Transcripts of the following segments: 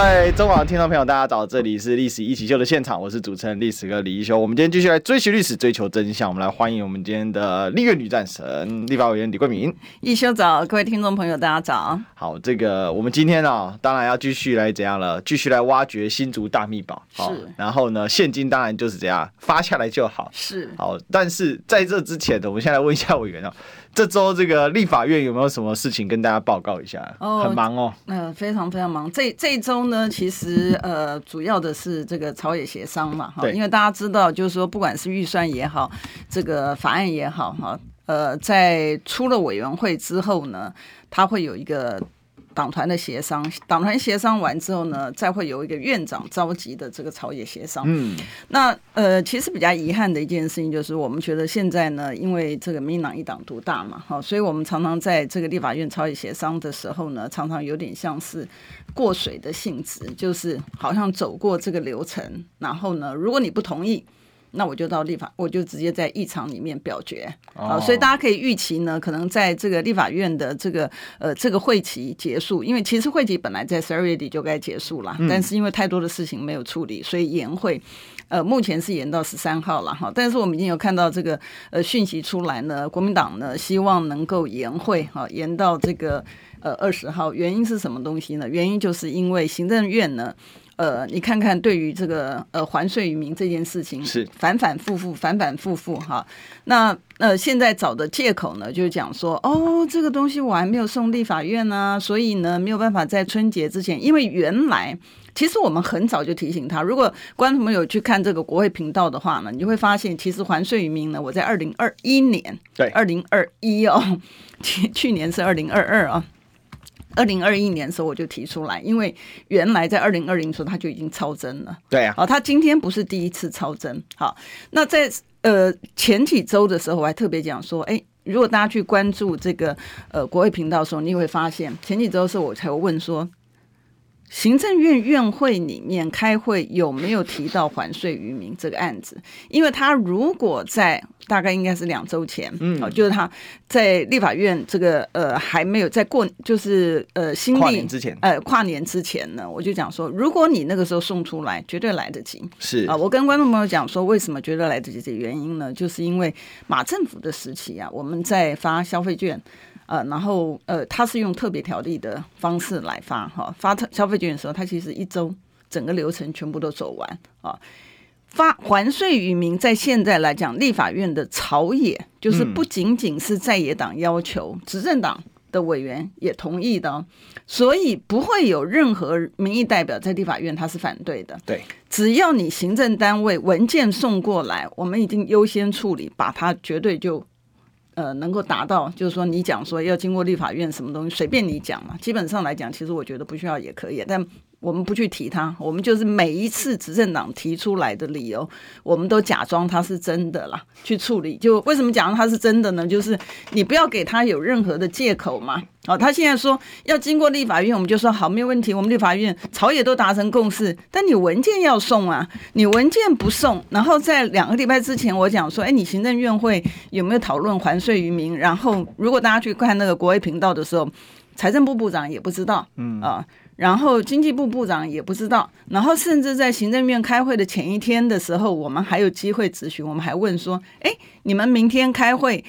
嗨，中广听众朋友，大家早！这里是《历史一起秀》的现场，我是主持人历史哥李一修。我们今天继续来追寻历史，追求真相。我们来欢迎我们今天的立院女战神、立法委员李桂敏。一修早，各位听众朋友，大家早。好，这个我们今天啊，当然要继续来怎样了？继续来挖掘新竹大秘宝。是。然后呢，现金当然就是怎样发下来就好。是。好，但是在这之前，我们先来问一下委员啊。这周这个立法院有没有什么事情跟大家报告一下？很忙哦，非常非常忙。这一周呢，其实主要的是这个朝野协商嘛，因为大家知道，就是说不管是预算也好，这个法案也好，在出了委员会之后呢，它会有一个党团的协商，党团协商完之后呢，再会有一个院长召集的这个朝野协商。那其实比较遗憾的一件事情就是，我们觉得现在呢，因为这个民进党一党独大嘛，所以我们常常在这个立法院朝野协商的时候呢，常常有点像是过水的性质，就是好像走过这个流程，然后呢，如果你不同意，那我就到立法，我就直接在议场里面表决。所以大家可以预期呢，可能在这个立法院的这个会期结束，因为其实会期本来在12月底就该结束了，但是因为太多的事情没有处理，所以延会。目前是延到13号了哈，但是我们已经有看到这个讯息出来呢，国民党呢希望能够延会哈，延到这个20号，原因是什么东西呢？原因就是因为行政院呢。你看看对于这个还税于民这件事情是反反复复哈。那现在找的借口呢，就是讲说这个东西我还没有送立法院啊，所以呢没有办法在春节之前，因为原来其实我们很早就提醒他，如果观众朋友去看这个国会频道的话呢，你就会发现其实还税于民呢，我在2021年，对，2021哦，去年是2022啊。2021年的时候我就提出来，因为原来在2020的时候它就已经超增了。对啊，它今天不是第一次超增。好，那在前几周的时候，我还特别讲说，如果大家去关注这个国会频道的时候，你会发现前几周的时候我才问说，行政院院会里面开会有没有提到还税于民这个案子？因为他如果在大概应该是2周前，就是他在立法院这个还没有在过，就是新历跨年之前呢，我就讲说，如果你那个时候送出来，绝对来得及。是啊，我跟观众朋友讲说，为什么绝对来得及的原因呢？就是因为马政府的时期啊，我们在发消费券。然后他是用特别条例的方式来发发消费券的时候，他其实1周整个流程全部都走完啊。发还税于民，在现在来讲，立法院的朝野就是不仅仅是在野党要求，执政党的委员也同意的，所以不会有任何民意代表在立法院他是反对的。对，只要你行政单位文件送过来，我们已经优先处理，把它绝对就。能够达到，就是说你讲说要经过立法院什么东西，随便你讲嘛。基本上来讲，其实我觉得不需要也可以，但我们不去提它，我们就是每一次执政党提出来的理由，我们都假装它是真的啦，去处理。就为什么讲它是真的呢？就是你不要给他有任何的借口嘛。他现在说要经过立法院，我们就说好，没有问题，我们立法院朝野都达成共识，但你文件要送啊，你文件不送，然后在2个礼拜之前我讲说，你行政院会有没有讨论还税于民？然后如果大家去看那个国会频道的时候，财政部部长也不知道，然后经济部部长也不知道，然后甚至在行政院开会的前一天的时候，我们还有机会质询，我们还问说，你们明天开会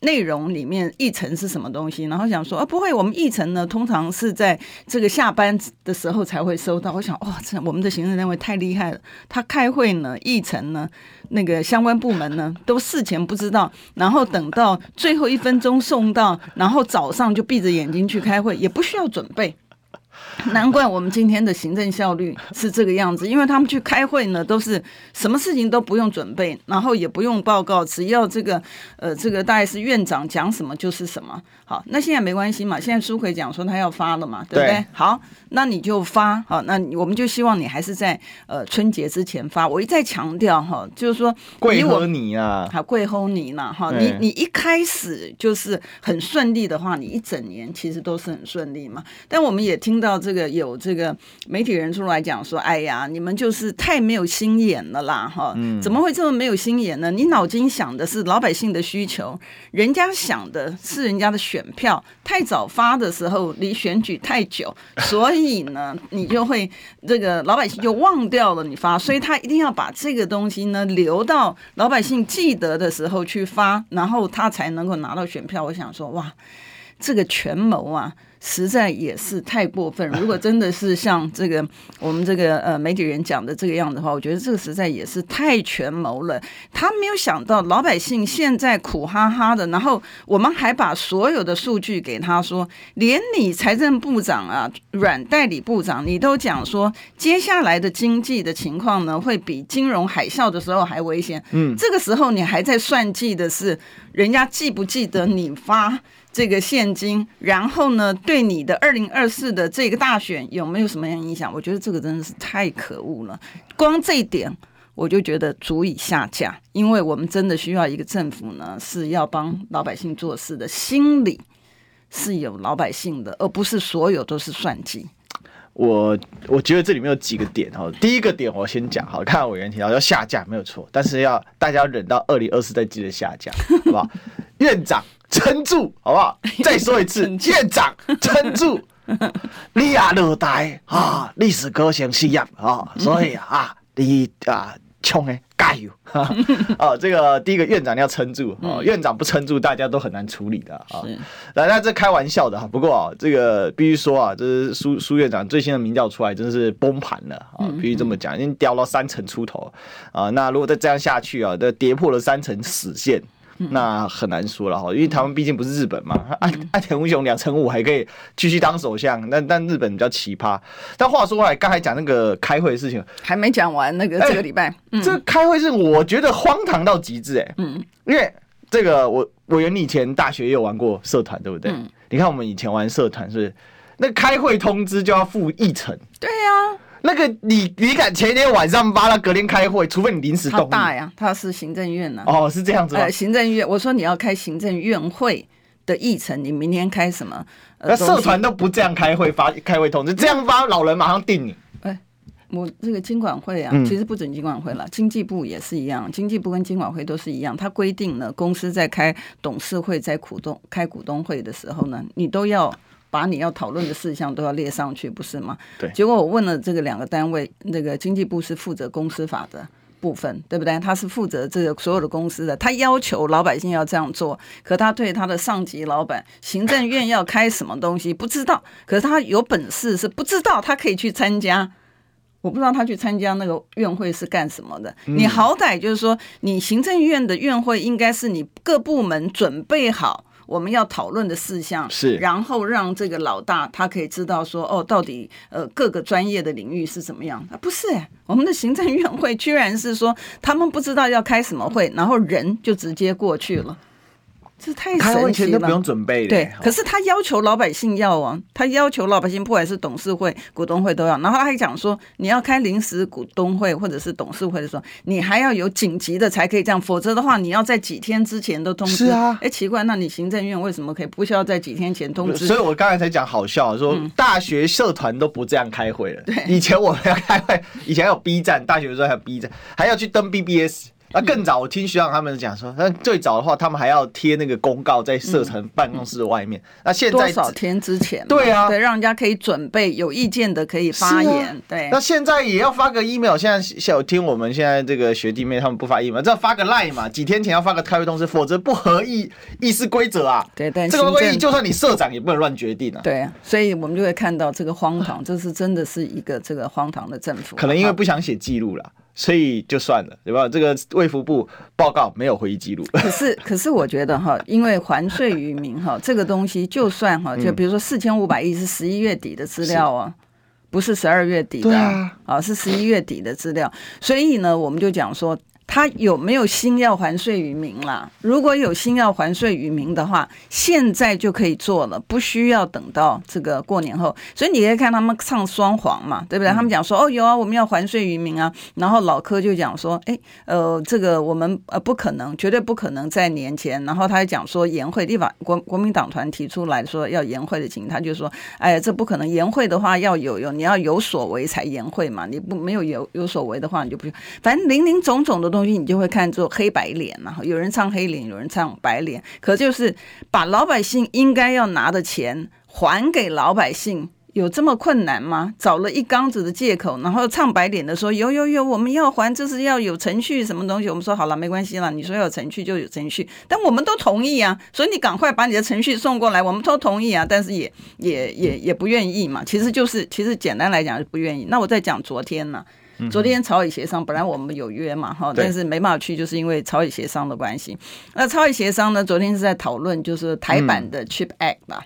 内容里面议程是什么东西？然后想说不会，我们议程呢通常是在这个下班的时候才会收到。我想我们的行政单位太厉害了，他开会呢，议程呢，那个相关部门呢都事前不知道，然后等到最后1分钟送到，然后早上就闭着眼睛去开会，也不需要准备。难怪我们今天的行政效率是这个样子，因为他们去开会呢，都是什么事情都不用准备，然后也不用报告，只要这个大概是院长讲什么就是什么。好，那现在没关系嘛，现在苏奎讲说他要发了嘛，对不对？好，那你就发。好，那我们就希望你还是在春节之前发。我一再强调哈，就是说贵齁你啊，好贵齁你啦哈，你一开始就是很顺利的话，你一整年其实都是很顺利嘛。但我们也听到这个有这个媒体人出来讲说，哎呀，你们就是太没有心眼了啦哈、怎么会这么没有心眼呢？你脑筋想的是老百姓的需求，人家想的是人家的选票，太早发的时候离选举太久，所以呢你就会这个老百姓就忘掉了你发，所以他一定要把这个东西呢留到老百姓记得的时候去发，然后他才能够拿到选票。我想说，哇，这个权谋啊实在也是太过分。如果真的是像这个我们这个媒体人讲的这个样子的话，我觉得这个实在也是太权谋了。他没有想到老百姓现在苦哈哈的，然后我们还把所有的数据给他说，连你财政部长啊、阮代理部长，你都讲说接下来的经济的情况呢会比金融海啸的时候还危险。这个时候你还在算计的是人家记不记得你发这个现金，然后呢对你的2024的这个大选有没有什么样影响？我觉得这个真的是太可恶了，光这一点我就觉得足以下架。因为我们真的需要一个政府呢是要帮老百姓做事的，心里是有老百姓的，而不是所有都是算计。我觉得这里面有几个点哈，第一个点我先讲哈，刚才委员提到要下架没有错，但是要大家要忍到2024再记得下架，好不好？院长撑住，好不好？再说一次，院长撑住，你也落台啊，历史歌先是样啊，所以啊，你啊冲诶，加油！啊，这个第一个院长要撑住啊，院长不撑住，大家都很难处理的啊。那这开玩笑的哈，不过啊，这个必须说啊，这是苏院长最新的民调出来，真是崩盘了啊，必须这么讲，已经掉到30%出头啊。那如果再这样下去啊，这跌破了30%死线。那很难说了哈，因为台湾毕竟不是日本嘛，岸田文雄2.5还可以继续当首相，但日本比较奇葩。但话说回来，刚才讲那个开会的事情还没讲完，那个这个礼拜，这开会是我觉得荒唐到极致哎，因为这个我原来以前大学也有玩过社团，对不对？你看我们以前玩社团是那开会通知就要附议程，对呀、啊。那个你敢前天晚上发到隔天开会，除非你临时动。他大呀，他是行政院呐、啊。哦，是这样子吗？行政院，我说你要开行政院会的议程，你明天开什么？社团都不这样开会发开会通知，这样发老人马上定你。我这个金管会啊，其实不准金管会了，经济部也是一样，经济部跟金管会都是一样，它规定呢，公司在开董事会、在股东会的时候呢，你都要。把你要讨论的事项都要列上去，不是吗？对。结果我问了这个两个单位，那个经济部是负责公司法的部分，对不对？他是负责这个所有的公司的，他要求老百姓要这样做，可他对他的上级老板，行政院要开什么东西不知道，可是他有本事是不知道，他可以去参加。我不知道他去参加那个院会是干什么的。你好歹就是说，你行政院的院会应该是你各部门准备好。我们要讨论的事项是，然后让这个老大他可以知道说，哦，到底各个专业的领域是怎么样啊？不是，我们的行政院会居然是说他们不知道要开什么会，然后人就直接过去了，这太神奇了。开会前都不用准备了。对，可是他要求老百姓要啊，他要求老百姓不管是董事会、股东会都要，然后他还讲说，你要开临时股东会或者是董事会的时候，你还要有紧急的才可以这样，否则的话你要在几天之前都通知。是啊，奇怪，那你行政院为什么可以不需要在几天前通知？所以我刚才才讲好笑，说大学社团都不这样开会了。对，以前我们要开会，以前还有 B 站，大学的时候还有 B 站，还要去登 BBS。更早我听学长他们讲说，那最早的话他们还要贴那个公告在社团办公室外面。那现在多少天之前？对啊，对，让人家可以准备，有意见的可以发言。啊、对，那现在也要发个 email。现在小听我们现在这个学弟妹他们不发 email， 这发个 line 嘛，几天前要发个开会通知，否则不合议事规则啊。对，但这个会议就算你社长也不能乱决定啊。对啊，所以我们就会看到这个荒唐，这是真的是一个这个荒唐的政府。可能因为不想写记录了。所以就算了，对吧？这个卫福部报告没有会议记录。可是我觉得哈，因为还税于民哈，这个东西就算哈，就比如说4500亿是11月底的资料啊。不是12月底的啊，是11月底的资料。所以呢，我们就讲说，他有没有心要还税于民啦？如果有心要还税于民的话，现在就可以做了，不需要等到这个过年后。所以你可以看他们唱双簧嘛，对不对？他们讲说，哦，有啊，我们要还税于民啊。然后老柯就讲说，哎，这个我们不可能，绝对不可能在年前。然后他就讲说，延会，立法国民党团提出来说要延会的情，他就说，哎，这不可能，延会的话要有你要有所为才延会嘛，你不没有有所为的话，你就不，反正林林总总的东西，你就会看作黑白脸嘛，有人唱黑脸，有人唱白脸，可就是把老百姓应该要拿的钱还给老百姓，有这么困难吗？找了一缸子的借口，然后唱白脸的说有，我们要还，这是要有程序什么东西。我们说好了，没关系了，你说有程序就有程序，但我们都同意啊，所以你赶快把你的程序送过来，我们都同意啊，但是也不愿意嘛。其实简单来讲是不愿意。那我再讲昨天朝野协商，本来我们有约嘛，但是没办法去，就是因为朝野协商的关系。那朝野协商呢，昨天是在讨论就是台版的 Chip Act 吧。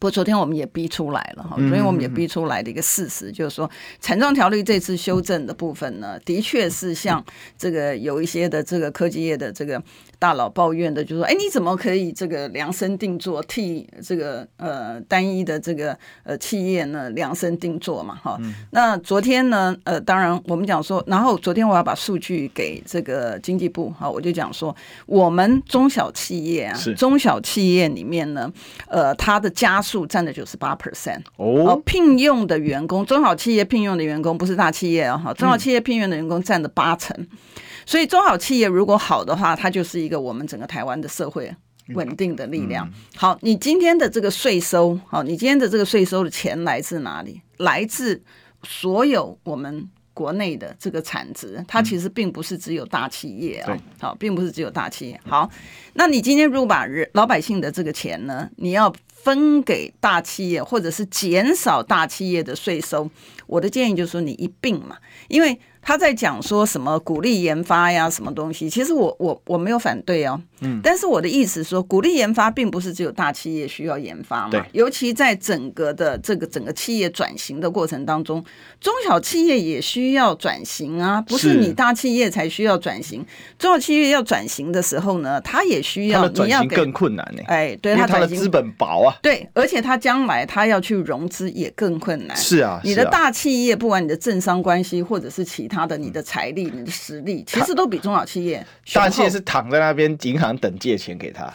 不过昨天我们也逼出来了，昨天我们也逼出来的一个事实就是说，产状条例这次修正的部分呢，的确是像这个有一些的这个科技业的这个大佬抱怨的，就说，哎，你怎么可以这个量身定做，替这个单一的这个企业呢量身定做嘛，哈。那昨天呢，当然我们讲说，然后昨天我要把数据给这个经济部，哈，我就讲说，我们中小企业啊，中小企业里面呢，它的加数占了 98%。聘用的员工，中小企业聘用的员工，不是大企业啊，中小企业聘用的员工占了8成。所以中小企业如果好的话，它就是一个我们整个台湾的社会稳定的力量。好，你今天的这个税收，好，你今天的这个税收的钱来自哪里？来自所有我们国内的这个产值，它其实并不是只有大企业啊，好，并不是只有大企业。好，那你今天如果把老百姓的这个钱呢，你要分给大企业，或者是减少大企业的税收，我的建议就是说你一并嘛，因为他在讲说什么鼓励研发呀，什么东西，其实我没有反对哦，但是我的意思说，鼓励研发并不是只有大企业需要研发嘛，尤其在整个的这个整个企业转型的过程当中，中小企业也需要转型啊，不是你大企业才需要转型，中小企业要转型的时候呢，它也需要，它的转型更困难呢，哎，对，因为它的资本薄啊，对，而且它将来它要去融资也更困难，是啊，你的大企业不管你的政商关系或者是其他的你的财力、你的实力，其实都比中小企业。大企业是躺在那边，银行等借钱给他，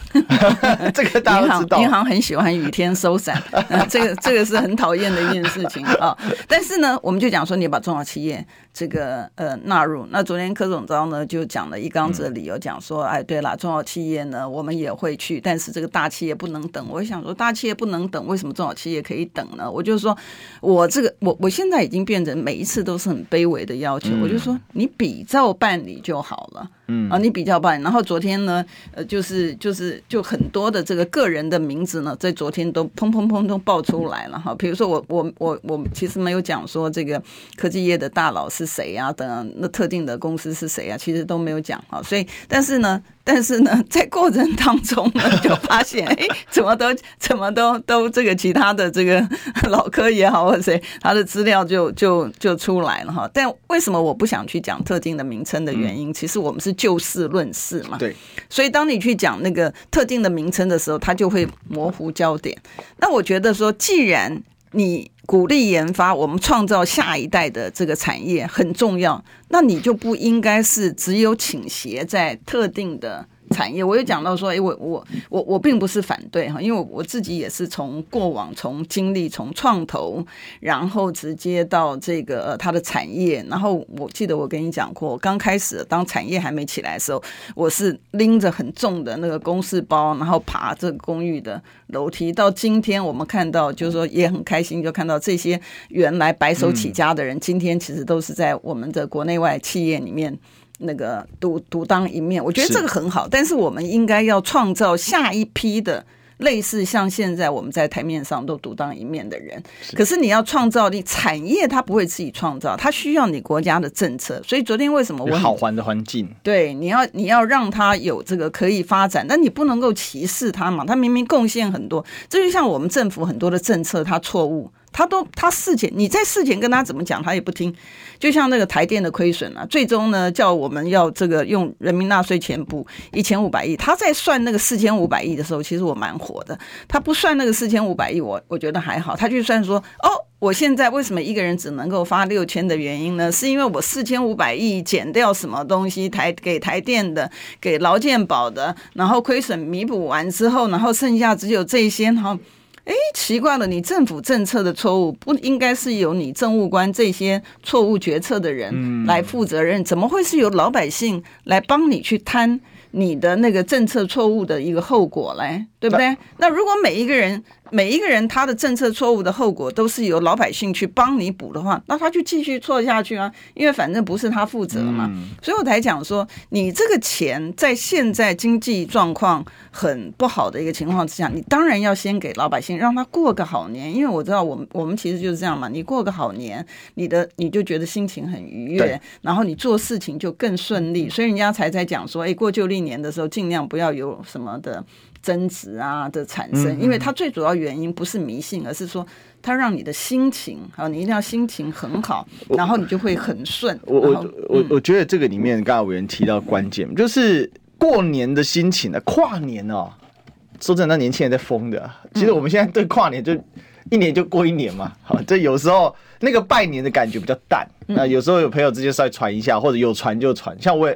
这个大家都知道。银行很喜欢雨天收伞，这个是很讨厌的一件事情啊。但是呢，我们就讲说，你把中小企业这个纳入。那昨天柯总召呢就讲了一缸子的理由，讲说，哎，对啦，中小企业呢我们也会去，但是这个大企业不能等。我想说，大企业不能等，为什么中小企业可以等呢？我就说我这个我现在已经变成每一次都是很卑微的要求。我就说你比照办理就好了，你比照办理。然后昨天呢，就很多的这个个人的名字呢，在昨天都砰爆出来了哈。比如说我其实没有讲说这个科技业的大佬是谁啊，等那特定的公司是谁啊，其实都没有讲哈。所以但是呢，在过程当中呢，就发现哎，怎么都这个其他的这个老科也好或者谁，他的资料就出来了哈。但为什么我不想去讲特定的名称的原因，其实我们是就事论事嘛。对，所以当你去讲那个特定的名称的时候，它就会模糊焦点。那我觉得说，既然你鼓励研发，我们创造下一代的这个产业很重要，那你就不应该是只有倾斜在特定的产业。我有讲到说，我并不是反对，因为我自己也是从过往从经历从创投，然后直接到这个它的产业。然后我记得我跟你讲过，我刚开始当产业还没起来的时候，我是拎着很重的那个公事包，然后爬这个公寓的楼梯。到今天我们看到，就是说也很开心，就看到这些原来白手起家的人，今天其实都是在我们的国内外企业里面那个独当一面，我觉得这个很好。但是我们应该要创造下一批的类似像现在我们在台面上都独当一面的人，可是你要创造力，产业它不会自己创造，它需要你国家的政策。所以昨天为什么我好玩的环境，对，你要让它有这个可以发展，但你不能够歧视它嘛，它明明贡献很多。这就像我们政府很多的政策它错误，他事前你在事前跟他怎么讲他也不听，就像那个台电的亏损啊，最终呢叫我们要这个用人民纳税钱补1500亿，他在算那个4500亿的时候其实我蛮火的，他不算那个4500亿我觉得还好，他就算说哦我现在为什么一个人只能够发6000的原因呢？是因为我4500亿减掉什么东西，给台电的，给劳健保的，然后亏损弥补完之后，然后剩下只有这些，然后哎，奇怪了，你政府政策的错误不应该是由你政务官这些错误决策的人来负责任，怎么会是由老百姓来帮你去摊你的那个政策错误的一个后果来，对不对？那如果每一个人他的政策错误的后果都是由老百姓去帮你补的话，那他就继续错下去啊，因为反正不是他负责嘛。所以我才讲说，你这个钱在现在经济状况很不好的一个情况之下，你当然要先给老百姓，让他过个好年。因为我知道我们其实就是这样嘛，你过个好年，你就觉得心情很愉悦，然后你做事情就更顺利，所以人家才讲说，哎，过旧历年的时候尽量不要有什么的争执啊的产生，因为它最主要原因不是迷信，而是说它让你的心情，你一定要心情很好，然后你就会很顺。我觉得这个里面刚才委员提到关键，就是过年的心情啊，跨年哦，说真的，年轻人在疯的。其实我们现在对跨年就一年就过一年嘛，好，这有时候那个拜年的感觉比较淡。那有时候有朋友之间稍微传一下，或者有传就传。像我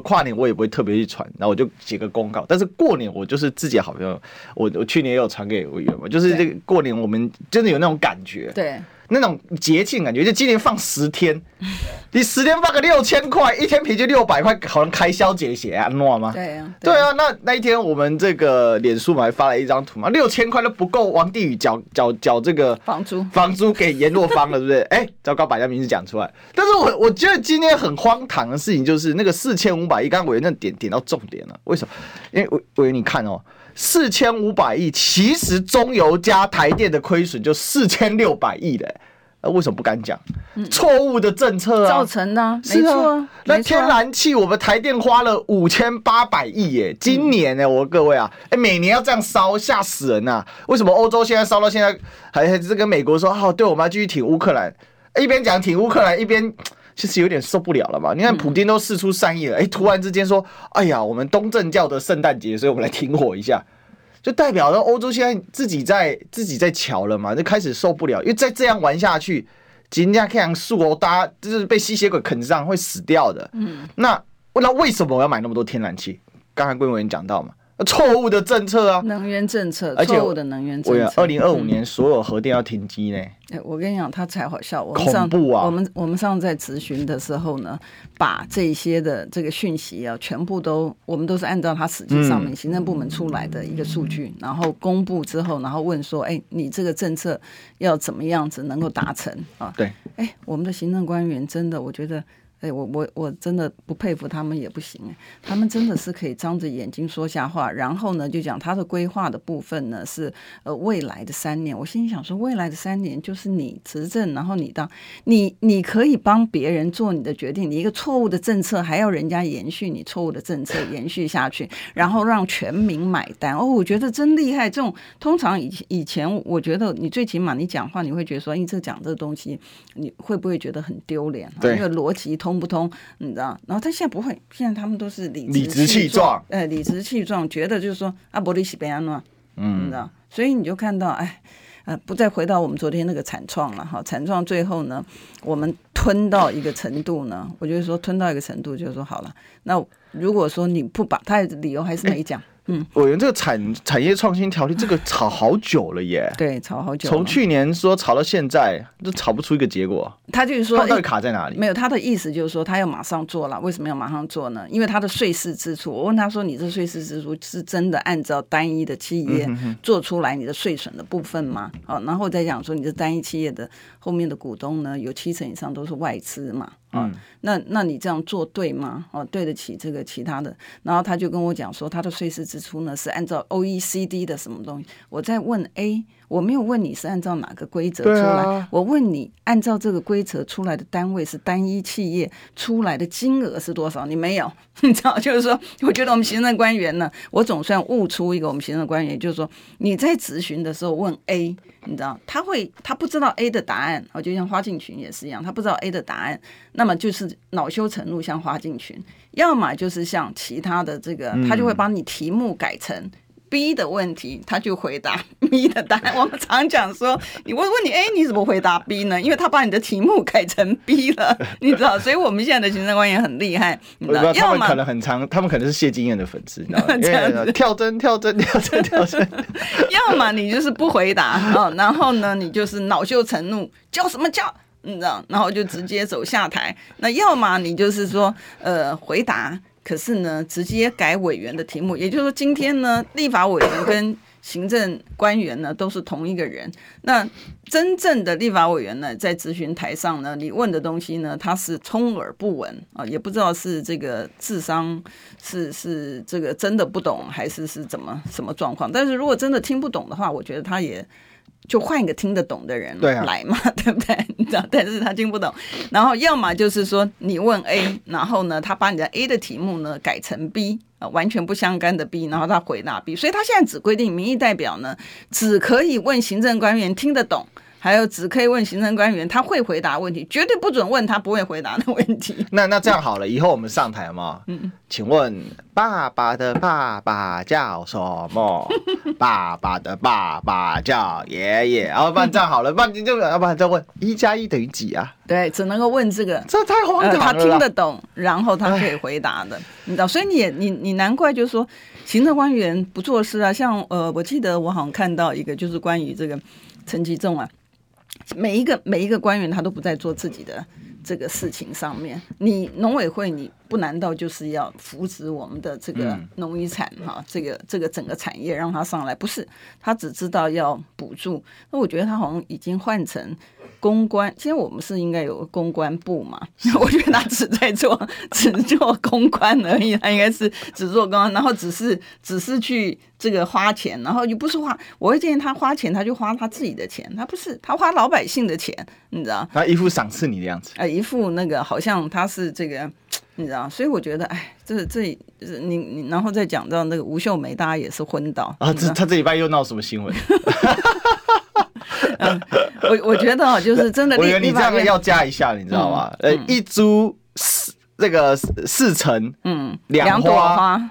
跨年我也不会特别去传，然后我就写个公告。但是过年我就是自己好朋友，我去年也有传给委员嘛，就是这个过年我们真的有那种感觉，对，那种节庆感觉。就今年放10天，你10天放个6000块，一天平均600块，好像开销节写啊，诺吗？对啊，对啊。那一天我们这个脸书嘛还发了一张图嘛，6000块都不够王帝宇缴这个房租给阎若芳了，对不对？哎，糟糕，把人家名字讲出来。但是我觉得今天很荒唐的事情就是那个4500亿，刚刚委员那点到重点了，为什么？因为委员你看哦，4500亿其实中油加台电的亏损就4600亿了，为什么不敢讲？错误的政策啊，造成的啊，没错啊。那天然气我们台电花了5800亿耶，今年呢，我各位啊，每年要这样烧，吓死人啊！为什么欧洲现在烧到现在还是跟美国说，哦，对，我们要继续挺乌克兰？一边讲挺乌克兰，一边其实有点受不了了嘛。你看普丁都释出善意了，突然之间说，哎呀，我们东正教的圣诞节，所以我们来停火一下，就代表了欧洲现在自己在瞧了嘛，就开始受不了，因为再这样玩下去，人家看树哦，大家就是被吸血鬼啃上会死掉的。那为什么我要买那么多天然气？刚才贵委员讲到嘛。错误的政策啊，能源政策，错误的能源政策。2025年所有核电要停机呢。我跟你讲，他才好笑。恐怖啊！我们上次在咨询的时候呢，把这些的这个讯息啊，全部都我们都是按照他实际上面行政部门出来的一个数据，然后公布之后，然后问说，哎，你这个政策要怎么样子能够达成啊？对，哎，我们的行政官员真的，我觉得。哎，我真的不佩服他们也不行，他们真的是可以张着眼睛说瞎话，然后呢就讲他的规划的部分呢是未来的3年，我心里想说未来的3年就是你执政，然后你当你可以帮别人做你的决定，你一个错误的政策还要人家延续你错误的政策延续下去，然后让全民买单。哦，我觉得真厉害。这种通常以前我觉得你最起码你讲话你会觉得说，哎，这讲这个东西你会不会觉得很丢脸？对，因为逻辑通不通，你知道？然后他现在不会，现在他们都是理直气壮，理直气壮，觉得就是说啊，不然是怎样，你知道？所以你就看到，哎，不再回到我们昨天那个惨创了哈。惨创最后呢，我们吞到一个程度呢，我就是说吞到一个程度，就是说好了，那如果说你不把他的理由还是没讲。委员，这个产业创新条例这个吵好久了耶。对，吵好久了，从去年说吵到现在都吵不出一个结果。他就是说到底卡在哪里？没有，他的意思就是说他要马上做了。为什么要马上做呢？因为他的税事支出，我问他说你这税事支出是真的按照单一的企业做出来你的税损的部分吗？然后再讲说你这单一企业的后面的股东呢有70%以上都是外资嘛。啊，那你这样做对吗？哦，对得起这个其他的。然后他就跟我讲说，他的税事支出呢是按照 OECD 的什么东西。我在问 A， 我没有问你是按照哪个规则出来，啊，我问你按照这个规则出来的单位是单一企业出来的金额是多少？你没有，你知道，就是说，我觉得我们行政官员呢，我总算悟出一个我们行政官员，就是说你在质询的时候问 A， 你知道，他不知道 A 的答案，就像花敬群也是一样，他不知道 A 的答案，那么就是恼羞成怒，像花敬群，要么就是像其他的这个，他就会把你题目改成 B 的问题，他就回答 B 的答案。我们常讲说，你问你 A， 你怎么回答 B 呢？因为他把你的题目改成 B 了，你知道，所以我们现在的行政官员很厉害，你知道，他们可能很常，他们可能是谢金燕的粉丝，你知道吗？跳针，要么你就是不回答、哦，然后呢，你就是恼羞成怒，叫什么叫？你知道，然后就直接走下台。那要么你就是说，回答，可是呢，直接改委员的题目。也就是说，今天呢，立法委员跟行政官员呢都是同一个人。那真正的立法委员呢，在质询台上呢，你问的东西呢，他是充耳不闻啊，也不知道是这个智商是这个真的不懂，还是怎么什么状况。但是如果真的听不懂的话，我觉得他也。就换一个听得懂的人来嘛， 对不对？你知道，但是他听不懂。然后要么就是说你问 A， 然后呢他把你的 A 的题目呢改成 B，完全不相干的 B， 然后他回答 B。 所以他现在只规定民意代表呢只可以问行政官员听得懂，还有只可以问行政官员他会回答问题，绝对不准问他不会回答的问题。那这样好了，以后我们上台嘛，请问爸爸的爸爸叫什么？爸爸的爸爸叫爷爷。然后不然这样好了，不然你就要不然再问1+1等于几啊？对，只能够问这个，这太荒唐了，他听得懂，然后他可以回答的，你知道。所以你难怪就是说行政官员不做事啊，像我记得我好像看到一个就是关于这个陈吉仲啊。每一个官员他都不在做自己的这个事情上面，你农委会你不难道就是要扶植我们的这个农渔产哈，这个整个产业让它上来？不是，他只知道要补助。那我觉得他好像已经换成公关，现在我们是应该有公关部嘛？我觉得他只做公关而已，他应该是只做公关，然后只是去这个花钱，然后也不是花。我会建议他花钱，他就花他自己的钱，他不是他花老百姓的钱，你知道？他一副赏赐你的样子，一副那个好像他是这个。你知道，所以我觉得，哎，你然后再讲到那个吴秀梅，大家也是昏倒啊！他这礼拜又闹什么新闻？我觉得就是真的，我觉得你这样要加一下，你知道吗？一株那个4乘，2朵花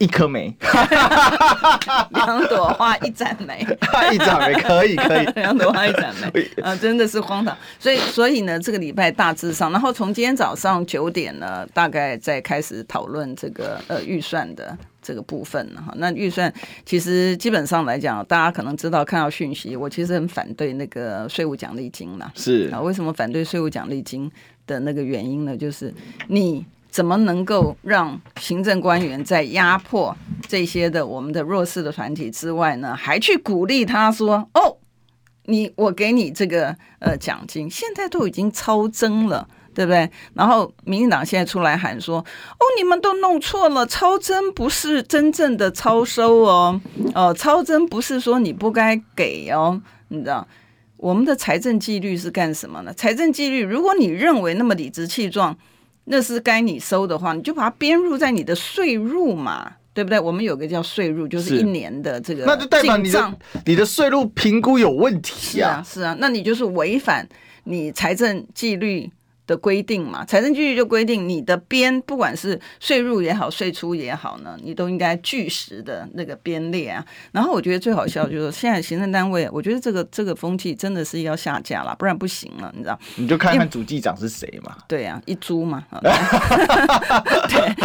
，1颗梅，2朵花1盏梅，1盏梅可以，2朵花1盏梅啊，真的是荒唐。所以呢，这个礼拜大致上，然后从今天早上9点呢，大概再开始讨论这个预算的这个部分哈。那预算其实基本上来讲，大家可能知道看到讯息，我其实很反对那个税务奖励金啦。是啊，为什么反对税务奖励金的那个原因呢？就是你。怎么能够让行政官员在压迫这些的我们的弱势的团体之外呢，还去鼓励他说哦，我给你这个奖金，现在都已经超征了，对不对？然后民进党现在出来喊说哦，你们都弄错了，超征不是真正的超收哦，超征不是说你不该给哦，你知道。我们的财政纪律是干什么呢？财政纪律，如果你认为那么理直气壮那是该你收的话，你就把它编入在你的税入嘛，对不对？我们有个叫税入，就是1年的这个进账，那就代表你的税入评估有问题啊。是啊，那你就是违反你财政纪律的规定嘛。财政纪律就规定你的编，不管是税入也好税出也好呢，你都应该据实的那个编列啊。然后我觉得最好笑就是现在行政单位，我觉得这个风气真的是要下架了，不然不行了，你知道。你就看看主计长是谁嘛。对啊，一株嘛。对，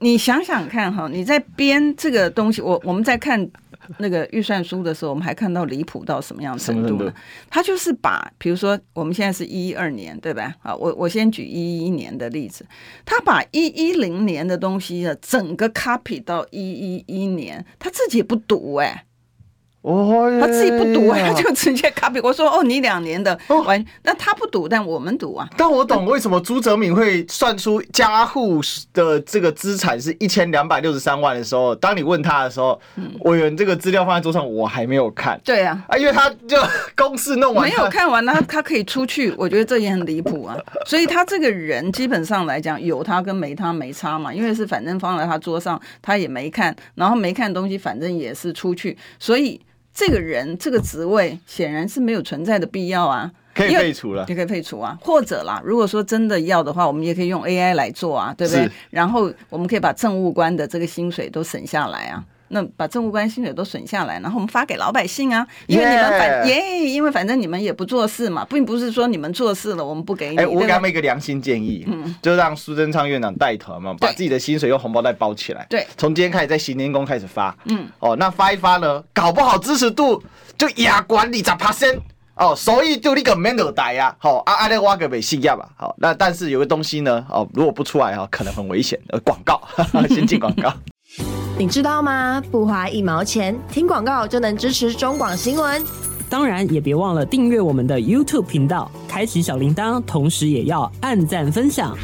你想想看哈，你在编这个东西，我们在看那个预算书的时候，我们还看到离谱到什么样程度呢？他就是把，比如说我们现在是112年，对吧？啊，我先举11年的例子，他把110年的东西整个 copy 到111年，他自己也不读哎、欸。他自己不赌啊，就直接 copy。我说哦，你2年的完，那他不赌，但我们赌啊。但我懂为什么朱哲敏会算出家户的这个资产是1263万的时候，当你问他的时候，委员这个资料放在桌上，我还没有看。对啊，因为他就公式弄完没有看完，他可以出去，我觉得这也很离谱啊。所以他这个人基本上来讲，有他跟没他没差嘛，因为是反正放在他桌上，他也没看，然后没看东西，反正也是出去，所以。这个人这个职位显然是没有存在的必要啊，可以废除了，也可以废除啊，或者啦，如果说真的要的话，我们也可以用 AI 来做啊，对不对？然后我们可以把政务官的这个薪水都省下来啊，那把政务官薪水都省下来，然后我们发给老百姓啊，因为你们因为反正你们也不做事嘛，并不是说你们做事了我们不给你。我给他们一个良心建议，就让苏贞昌院长带头嘛，把自己的薪水用红包袋包起来，对，从今天开始在行天宫开始发，那发一发呢，搞不好支持度就亚管理10%。哦，所以就你根本就呆呀，好啊，阿、啊、咧我个没信仰吧，好，那但是有个东西呢，哦，如果不出来哈，可能很危险。广告，先进广告。你知道吗？不花1毛钱，听广告就能支持中广新闻。当然，也别忘了订阅我们的 YouTube 频道，开启小铃铛，同时也要按赞分享，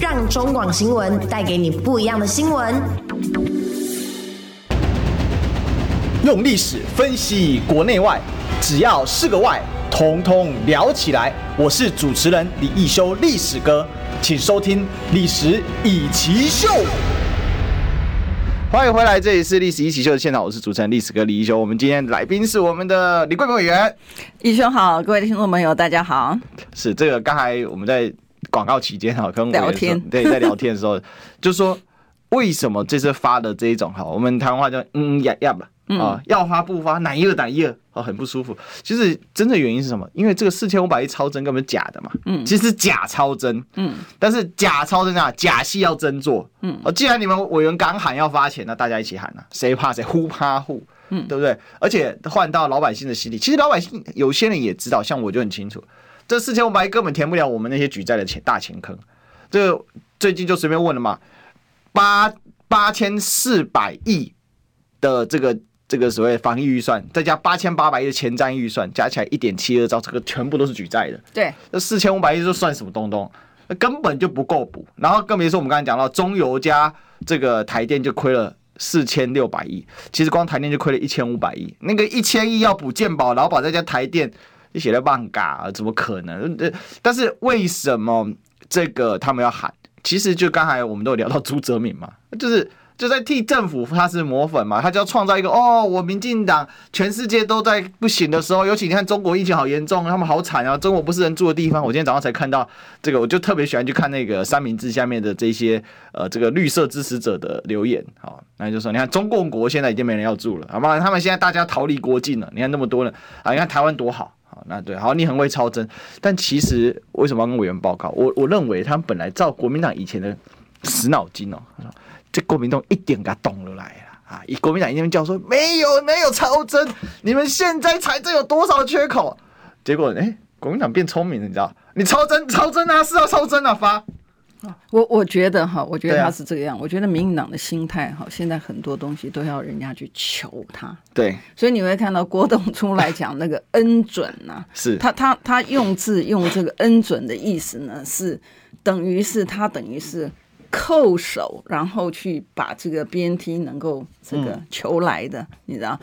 让中广新闻带给你不一样的新闻。用历史分析国内外。只要是个外，统统聊起来。我是主持人李一修，历史哥，请收听《历史一奇秀》。欢迎回来，这里是《历史一奇秀》的现场，我是主持人历史哥李一修。我们今天来宾是我们的李贵敏委员。一修好，各位听众朋友，大家好。是这个，刚才我们在广告期间跟聊天，对，在聊天的时候，就说为什么这次发的这一种我们台湾话叫呀吧。要发不发，哪一个、很不舒服。其实真的原因是什么？因为这个4500亿超增根本是假的嘛，其实假超增，但是假超增假戏要真做，既然你们委员敢喊要发钱，那大家一起喊啊，谁怕谁，呼怕呼，对不对？而且换到老百姓的心里，其实老百姓有些人也知道，像我就很清楚，这4500亿根本填不了我们那些举债的钱大钱坑。这个最近就随便问了嘛，8400亿的这个所谓防疫预算，再加8800亿的前瞻预算，加起来1.72兆，这个全部都是举债的。对，那4500亿就算什么东东，根本就不够补。然后更别说我们刚才讲到中油加这个台电就亏了4600亿，其实光台电就亏了1500亿，那个1000亿要补健保、劳保，再加台电，你写在棒嘎，怎么可能？但是为什么这个他们要喊？其实就刚才我们都有聊到朱哲敏嘛，就在替政府，他是抹粉嘛，他就要创造一个我民进党全世界都在不行的时候，尤其你看中国疫情好严重，他们好惨啊，中国不是人住的地方。我今天早上才看到这个，我就特别喜欢去看那个三明治下面的这些这个绿色支持者的留言，那就说你看中共国现在已经没人要住了，好吗？他们现在大家逃离国境了，你看那么多人啊，你看台湾多好。那对，好，你很会超增，但其实为什么要跟委员报告？我认为他们本来照国民党以前的死脑筋这国民党一点给他动了来了啊！国民党一边叫说没有超增，你们现在财政有多少缺口？结果国民党变聪明了，你知道？你超增啊，是要超增啊，发。我觉得他是这个样，我觉得民进党的心态现在很多东西都要人家去求他。对，所以你会看到郭董出来讲那个恩准啊，是他用字用这个恩准的意思呢，是等于是。扣手，然后去把这个 BNT 能够这个求来的，你知道？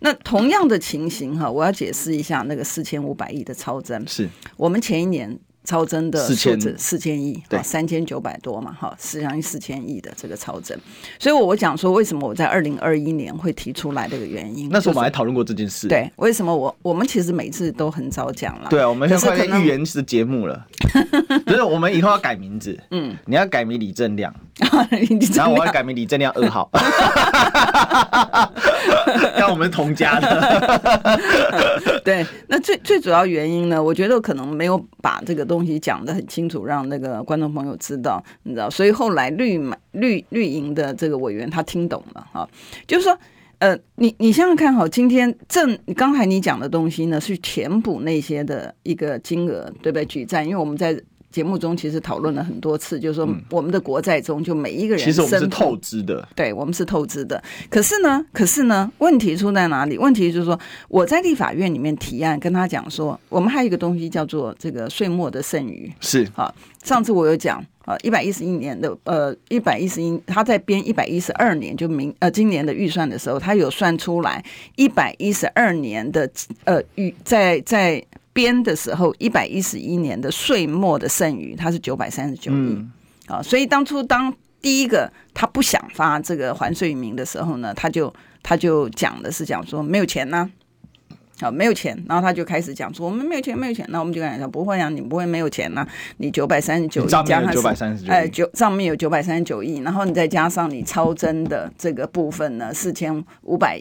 那同样的情形我要解释一下那个4500亿的超增。是我们前一年超增的数字4000亿，3900多嘛，实际上4000亿的这个超增。所以我讲说，为什么我在2021年会提出来这个原因？那时候我们还讨论过这件事。对，为什么我们其实每次都很早讲了。对啊，我们现在快预言式节目了。就是我们以后要改名字，你要改名李正亮，然后我要改名李正亮2号，但我们是同家的。对，那最主要原因呢，我觉得可能没有把这个东西讲得很清楚，让那个观众朋友知道，你知道，所以后来绿营的这个委员他听懂了就是说。你想想看今天刚才你讲的东西呢，是填补那些的一个金额，对不对？举债，因为我们在节目中其实讨论了很多次，就是说我们的国债中就每一个人其实我们是透支的，对，我们是透支的。可是呢问题出在哪里？问题就是说我在立法院里面提案跟他讲说，我们还有一个东西叫做这个岁末的剩余，是啊，上次我有讲111年的111，他在编112年就今年的预算的时候，他有算出来112年的在编的时候111年的岁末的剩余它是939亿、所以当初当第一个他不想发这个还税于民的时候呢，他就讲说没有钱啊，没有钱，然后他就开始讲说我们没有钱，那我们就跟他讲不会啊，你不会没有钱啊，你939亿加上939亿、上面有939亿，然后你再加上你超征的这个部分呢4500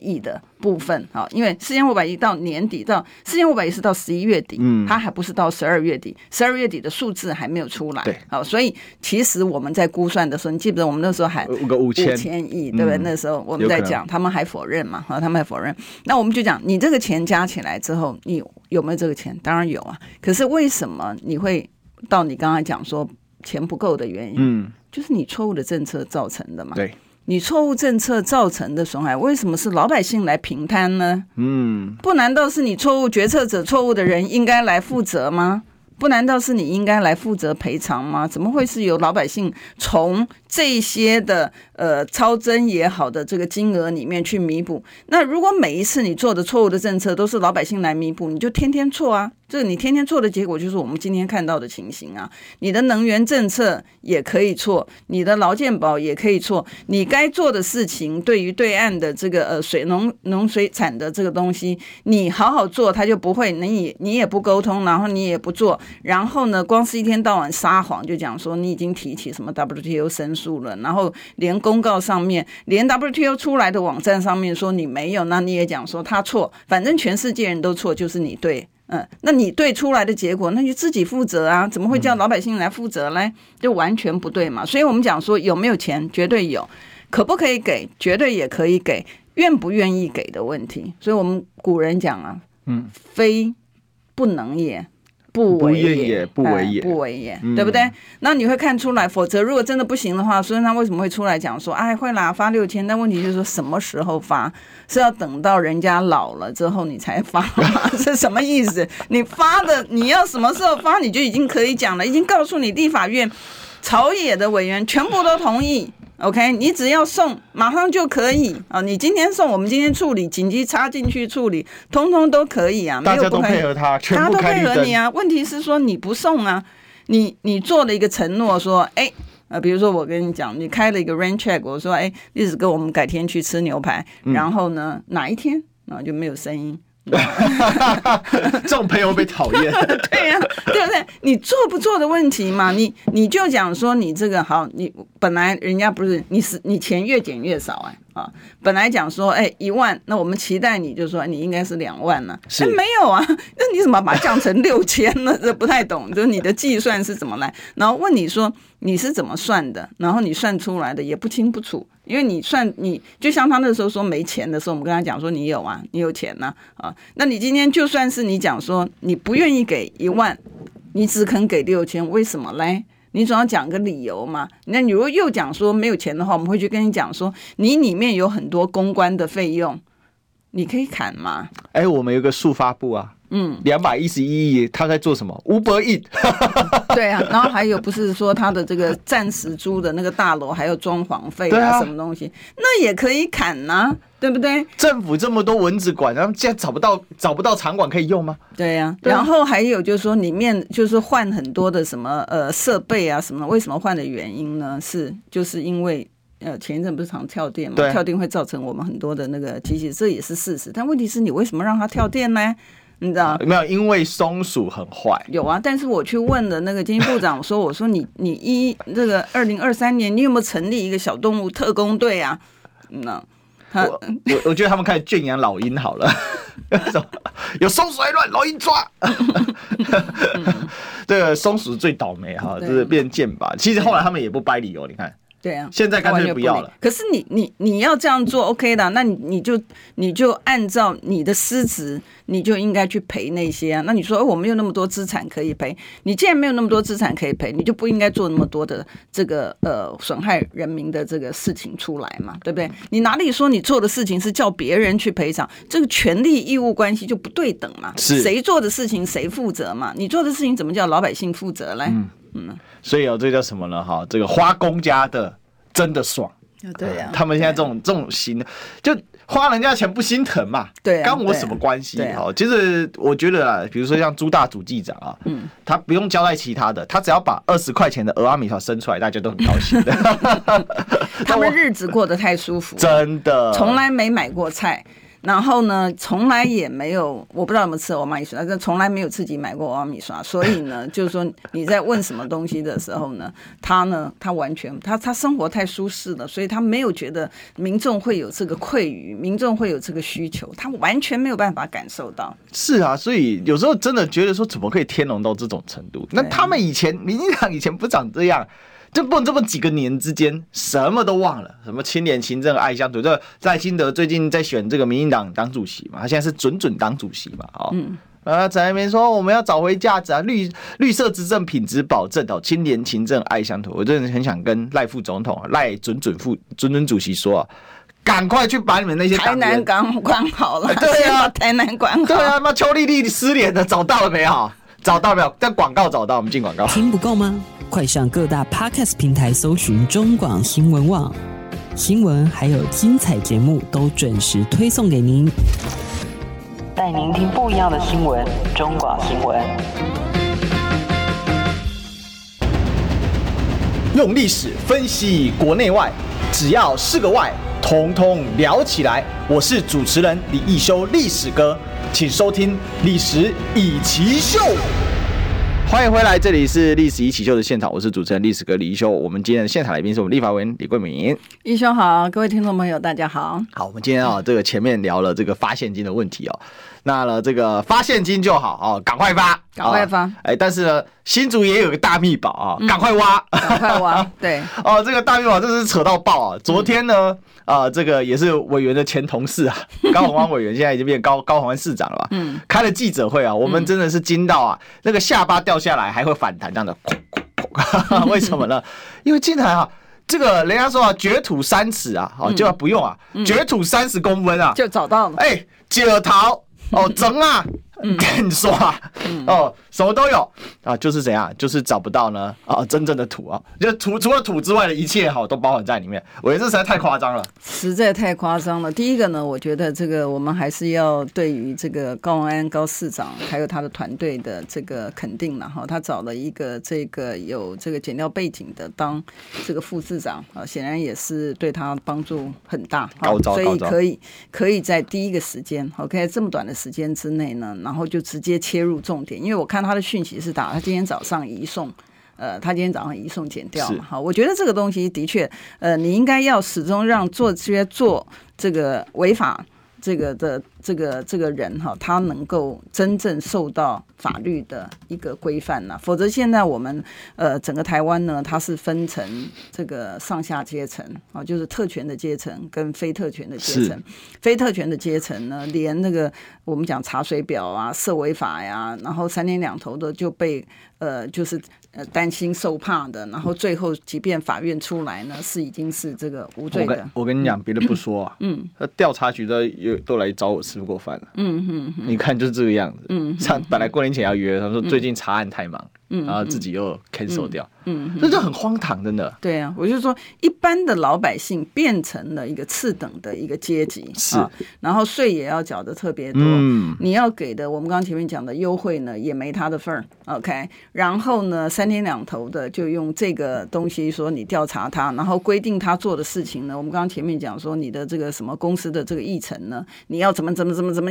亿的部分，因为4500亿到年底，到4500亿是到11月底，它还不是到12月底，12月底的数字还没有出来，对，所以其实我们在估算的时候，你记不记得我们那时候还有个5000亿，对不对？那时候我们在讲，他们还否认嘛，他们还否认，那我们就讲你这个钱加起来之后你有没有这个钱？当然有啊，可是为什么你会到你刚才讲说钱不够的原因，就是你错误的政策造成的嘛，对，你错误政策造成的损害，为什么是老百姓来平摊呢？不难道是你错误决策者、错误的人应该来负责吗？不难道是你应该来负责赔偿吗？怎么会是由老百姓从这些的超征也好的这个金额里面去弥补？那如果每一次你做的错误的政策都是老百姓来弥补，你就天天错啊，这你天天错的结果就是我们今天看到的情形啊。你的能源政策也可以错，你的劳健保也可以错，你该做的事情对于对岸的这个农水产的这个东西，你好好做他就不会，你也不沟通，然后你也不做，然后呢光是一天到晚撒谎，就讲说你已经提起什么 WTO 申诉了，然后连公告上面，连 WTO 出来的网站上面说你没有，那你也讲说他错，反正全世界人都错，就是你对，那你对出来的结果那就自己负责啊，怎么会叫老百姓来负责呢？就完全不对嘛。所以我们讲说有没有钱绝对有，可不可以给绝对也可以给，愿不愿意给的问题。所以我们古人讲啊，非不能也不为也，不为也，对不对？那你会看出来，否则如果真的不行的话，所以他为什么会出来讲说，哎，会啦，发6000？但问题就是说，什么时候发？是要等到人家老了之后你才发吗？是什么意思？你发的，你要什么时候发，你就已经可以讲了，已经告诉你立法院朝野的委员全部都同意。OK， 你只要送马上就可以啊！你今天送，我们今天处理，紧急插进去处理，通通都可以啊！大家都配合他，全部开绿灯，大家都配合你啊！问题是说你不送啊，你做了一个承诺说，哎，比如说我跟你讲，你开了一个 rain check， 我说，哎，历史哥，我们改天去吃牛排，然后呢，哪一天然后就没有声音。这种朋友被讨厌。对呀，对不对？你做不做的问题嘛，你就讲说你这个好，你本来人家不是你钱越减越少啊，本来讲说1万，那我们期待你就说你应该是2万了，是没有啊？那你怎么把它降成6000呢？这不太懂，就是你的计算是怎么来？然后问你说你是怎么算的？然后你算出来的也不清不楚。因为你就像他那时候说没钱的时候，我们跟他讲说你有啊，你有钱啊，那你今天就算是你讲说你不愿意给1万，你只肯给6000，为什么嘞？你总要讲个理由嘛。那你如果又讲说没有钱的话，我们会去跟你讲说你里面有很多公关的费用，你可以砍嘛。哎，我们有个速发部啊，211亿他在做什么 Uber Eat。 对啊，然后还有不是说他的这个暂时租的那个大楼还有装潢费 啊什么东西，那也可以砍啊，对不对？政府这么多文职馆，他们现在找不到场馆可以用吗？对啊，然后还有就是说里面就是换很多的什么设备啊什么的，为什么换的原因呢？就是因为前一阵不是常跳电嘛，跳电会造成我们很多的那个机器，这也是事实。但问题是你为什么让它跳电呢？你知道没有？因为松鼠很坏。有啊，但是我去问了那个经济部长，我说你这个2023年你有没有成立一个小动物特工队啊？我觉得他们开始圈养老鹰好了。有松鼠来乱，老鹰抓。对，松鼠最倒霉哈，就是变箭靶。其实后来他们也不掰理由，你看。对啊，现在干脆不要了。可是你要这样做 OK 的，那你就按照你的失职，你就应该去赔那些啊。那你说，我没有那么多资产可以赔，你既然没有那么多资产可以赔，你就不应该做那么多的这个损害人民的这个事情出来嘛，对不对？你哪里说你做的事情是叫别人去赔偿？这个权利义务关系就不对等嘛，谁做的事情谁负责嘛？你做的事情怎么叫老百姓负责嘞？所以这叫什么呢？哈，这个花公家的真的爽，对啊，他们现在这种行的，就花人家钱不心疼嘛，对、啊，跟我什么关系？好、啊，其实我觉得啊，比如说像朱大主记长啊，他不用交代其他的，他只要把20块钱的蚵仔米条生出来，大家都很高兴。他们日子过得太舒服，真的，从来没买过菜。然后呢，从来也没有，我不知道有没有吃蚵仔米线，但从来没有自己买过蚵仔米线，所以呢，就是说你在问什么东西的时候呢，他完全他生活太舒适了，所以他没有觉得民众会有这个愧于，民众会有这个需求，他完全没有办法感受到。是啊，所以有时候真的觉得说，怎么可以天龙到这种程度？那他们以前民进党以前不长这样。就不能这么几个年之间什么都忘了，什么清廉勤政爱乡土，这赖清德最近在选这个民进党党主席嘛，他现在是准党主席嘛，哦，在那边说我们要找回价值啊，绿色执政品质保证哦，清廉勤政爱乡土，我真的很想跟赖副总统、赖准主席说啊。赶快去把你们那些台南管好了，对啊，台南管好，对啊，那邱丽丽失联的找到了没有？找到没有？但广告找到，我们进广告。听不够吗？快上各大 Podcast 平台搜寻中广新闻网，新闻还有精彩节目都准时推送给您，带您听不一样的新闻。中广新闻用历史分析国内外，只要是个外，统统聊起来。我是主持人李义修，历史哥，请收听《历史以奇秀》。欢迎回来，这里是《历史一起秀》的现场，我是主持人历史哥李一修。我们今天的现场来宾是我们立法委员李贵敏。一修好，各位听众朋友大家好。好，我们今天啊，前面聊了这个发现金的问题哦，那了这个发现金就好哦，赶快发，赶快发。但是呢，新竹也有个大秘宝啊，赶快挖，赶快挖。对哦，这个大秘宝真是扯到爆啊！昨天呢，这个也是委员的前同事啊，高虹安委员，现在已经变高虹安市长了吧？开了记者会啊，我们真的是惊到啊，那个下巴掉下来还会反弹，这样的，为什么呢？因为竟然啊，这个人家说啊，掘土3尺啊，哦，就不用啊，掘土30公分啊，就找到了。哎，解逃哦，整啊，跟你说啊，哦，什么都有啊，就是怎样，就是找不到呢啊，真正的土啊，就除了土之外的一切好都包含在里面。我觉得这实在太夸张了，实在太夸张了。第一个呢，我觉得这个我们还是要对于这个高虹安高市长还有他的团队的这个肯定了哈，他找了一个这个有这个检调背景的当这个副市长啊，显然也是对他帮助很大，高招，所以可以在第一个时间 ，OK， 这么短的时间之内呢，然后就直接切入重点，因为我看他的讯息是他今天早上移送，检调嘛，好，我觉得这个东西的确，你应该要始终让做这个违法这个的这个人哈，他能够真正受到法律的一个规范呐，否则现在我们整个台湾呢，它是分成这个上下阶层啊，就是特权的阶层跟非特权的阶层。非特权的阶层呢，连那个我们讲查水表啊、社违法呀，然后三天两头的就被就是担心受怕的，然后最后即便法院出来呢，是已经是这个无罪的。我跟你讲，别的不说啊，调查局都来找我吃不过饭了，你看就是这个样子，本来过年前要约，他说最近查案太忙，然后自己又 cancel 掉，这就很荒唐，真的。对啊，我就说一般的老百姓变成了一个次等的一个阶级，是，然后税也要缴的特别多，你要给的我们刚前面讲的优惠呢也没他的份儿 ，OK， 然后呢三天两头的就用这个东西说你调查他，然后规定他做的事情呢，我们刚刚前面讲说你的这个什么公司的这个议程呢，你要怎么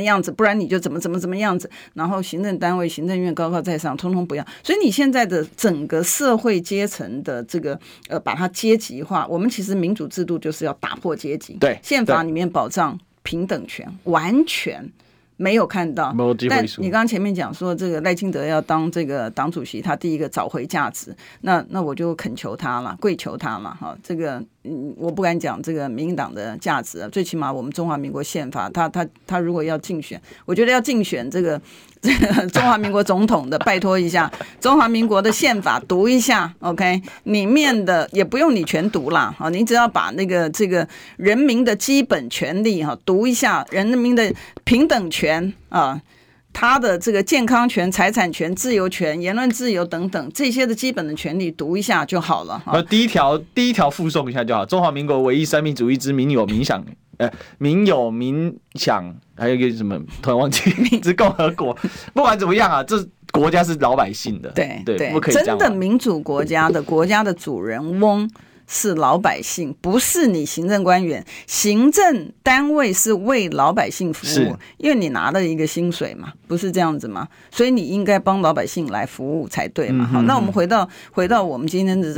样子，不然你就怎么样子，然后行政单位、行政院高高在上，通通不要。所以你现在的整个社会阶层的这个把它阶级化，我们其实民主制度就是要打破阶级，对，宪法里面保障平等权，完全没有看到。但你刚刚前面讲说这个赖清德要当这个党主席，他第一个找回价值，那我就恳求他了，跪求他了哈。这个我不敢讲这个民进党的价值，最起码我们中华民国宪法，他如果要竞选，我觉得要竞选这个中华民国总统的，拜托一下中华民国的宪法读一下 ，OK， 里面的也不用你全读啦，你只要把那个这个人民的基本权利哈读一下，人民的平等权啊。他的这个健康权、财产权、自由权、言论自由等等这些的基本的权利读一下就好了。第一条附送一下就好。中华民国唯一三民主义之民有民享，还有一个什么突然忘记之共和国。不管怎么样啊，这国家是老百姓的，对，不可以这样。真的民主国家的国家的主人翁是老百姓，不是你行政官员。行政单位是为老百姓服务，因为你拿了一个薪水嘛，不是这样子嘛，所以你应该帮老百姓来服务才对嘛。好，那我们回到我们今天的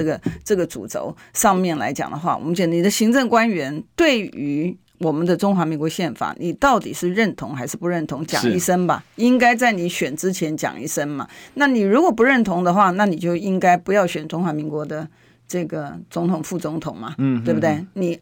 这个主轴上面来讲的话，我们讲你的行政官员对于我们的中华民国宪法，你到底是认同还是不认同？讲一声吧，应该在你选之前讲一声嘛。那你如果不认同的话，那你就应该不要选中华民国的这个总统副总统嘛，对不对？你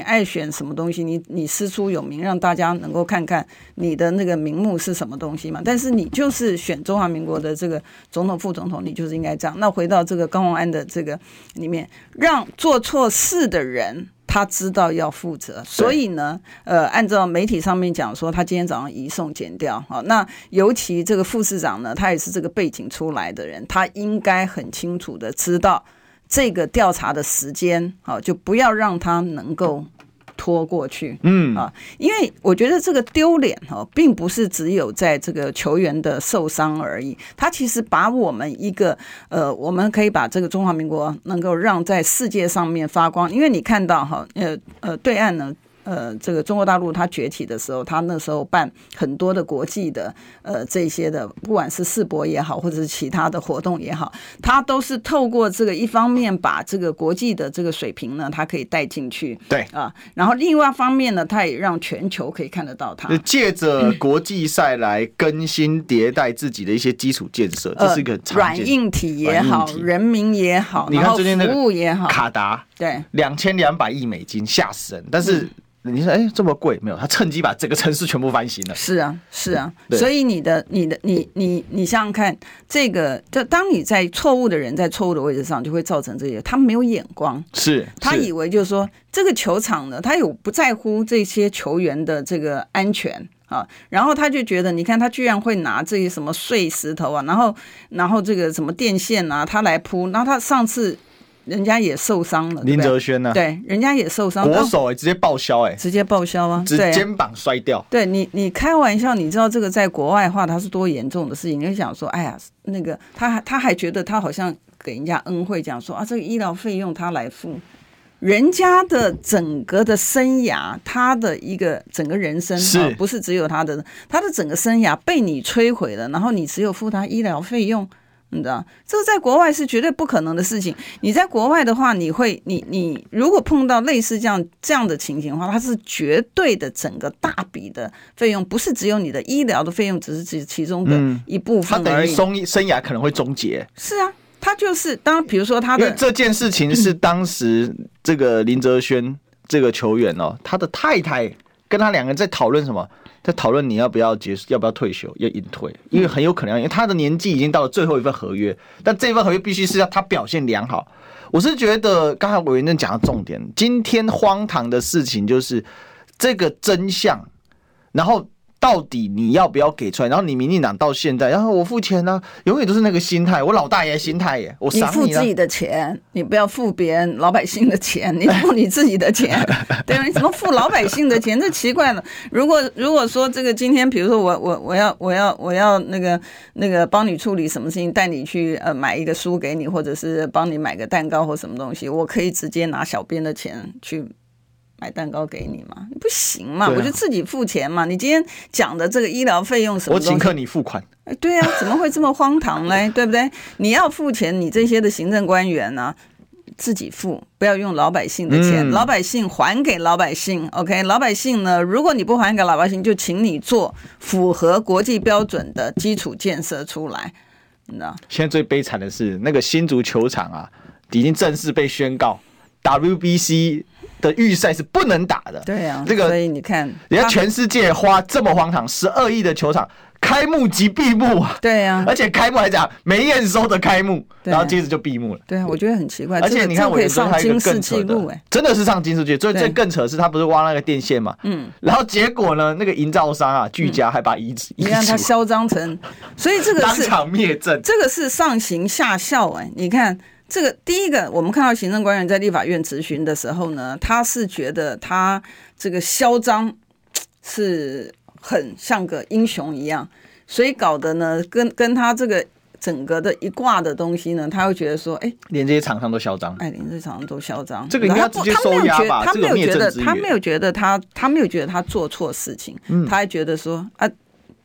爱选什么东西，你师出有名，让大家能够看看你的那个名目是什么东西嘛。但是你就是选中华民国的这个总统副总统，你就是应该这样。那回到这个高虹安的这个里面，让做错事的人他知道要负责，所以呢，按照媒体上面讲说，他今天早上移送检调，好，那尤其这个副市长呢，他也是这个背景出来的人，他应该很清楚的知道这个调查的时间，就不要让他能够拖过去。因为我觉得这个丢脸并不是只有在这个球员的受伤而已，他其实把我们一个我们可以把这个中华民国能够让在世界上面发光。因为你看到对岸呢，这个中国大陆它崛起的时候，它那时候办很多的国际的这些的，不管是世博也好，或者是其他的活动也好，它都是透过这个一方面把这个国际的这个水平呢，它可以带进去，对啊，然后另外一方面呢，它也让全球可以看得到它，借着国际赛来更新迭代自己的一些基础建设，这是一个常见软硬体也好，人民也好，你看最近那个卡达，对，2200亿美金，吓死人，但是。你说这么贵，没有，他趁机把整个城市全部翻新了。是啊，所以你想想看，这个就当你在错误的人在错误的位置上，就会造成这些。他没有眼光，是他以为就是说这个球场呢，他有不在乎这些球员的这个安全。然后他就觉得，你看他居然会拿这些什么碎石头啊，然后这个什么电线啊，他来铺，然后他上次。人家也受伤了，林哲瑄呢？对，人家也受伤，国手直接报销，直接报销啊，直接肩膀摔掉。对，你开玩笑，你知道这个在国外的话，它是多严重的事情？你就想说，哎呀，那个他还觉得他好像给人家恩惠，讲说啊，这个医疗费用他来付。人家的整个的生涯，他的一个整个人生不是只有他的整个生涯被你摧毁了，然后你只有付他医疗费用。你知道，这在国外是绝对不可能的事情。你在国外的话，你如果碰到类似这样的情形的话，它是绝对的整个大笔的费用，不是只有你的医疗的费用，只是其中的一部分而已。它等于生涯可能会终结。是啊，他就是当比如说他的，因为这件事情是当时这个林哲瑄这个球员哦，他的太太跟他两个人在讨论什么。在讨论你要不要结束，要不要退休，要隐退，因为很有可能，因为他的年纪已经到了最后一份合约，但这份合约必须是要他表现良好。我是觉得刚才委员正讲的重点，今天荒唐的事情就是这个真相，然后到底你要不要给出来？然后你民进党到现在，然后我付钱呢、啊，永远都是那个心态，我老大爷心态耶，我赏你了。你付自己的钱，你不要付别人老百姓的钱，你付你自己的钱，对吧？你怎么付老百姓的钱？这奇怪了。如果说这个今天，比如说我要那个帮你处理什么事情，带你去买一个书给你，或者是帮你买个蛋糕或什么东西，我可以直接拿小编的钱去。买蛋糕给你嘛？你不行嘛、啊，我就自己付钱嘛。你今天讲的这个医疗费用什么东西？我请客你付款。对啊，怎么会这么荒唐嘞？对不对？你要付钱，你这些的行政官员呢、啊？自己付，不要用老百姓的钱，老百姓还给老百姓 OK， 老百姓呢，如果你不还给老百姓，就请你做符合国际标准的基础建设出来。现在最悲惨的是那个新竹球场啊，已经正式被宣告 WBC 的预赛是不能打的。对啊，这个所以你看人家全世界花这么荒唐12亿的球场，开幕即闭幕啊！对啊，而且开幕还讲没验收的开幕，然后接着就闭幕了。对啊，我觉得很奇怪。而且你看，我也上金氏纪录，真的是上金氏纪录。最更扯的是，他不是挖那个电线嘛？嗯。然后结果呢，那个营造商啊，俱佳还把遗嘱，你看他嚣张成，所以这个是当场灭阵，这个是上行下效哎。你看这个第一个，我们看到行政官员在立法院质询的时候呢，他是觉得他这个嚣张是很像个英雄一样，所以搞得呢跟他这个整个的一挂的东西呢，他会觉得说连这些厂商都嚣张，连这些厂商都嚣张，这个应该直接收押吧，他没有觉得他做错事情，他还觉得说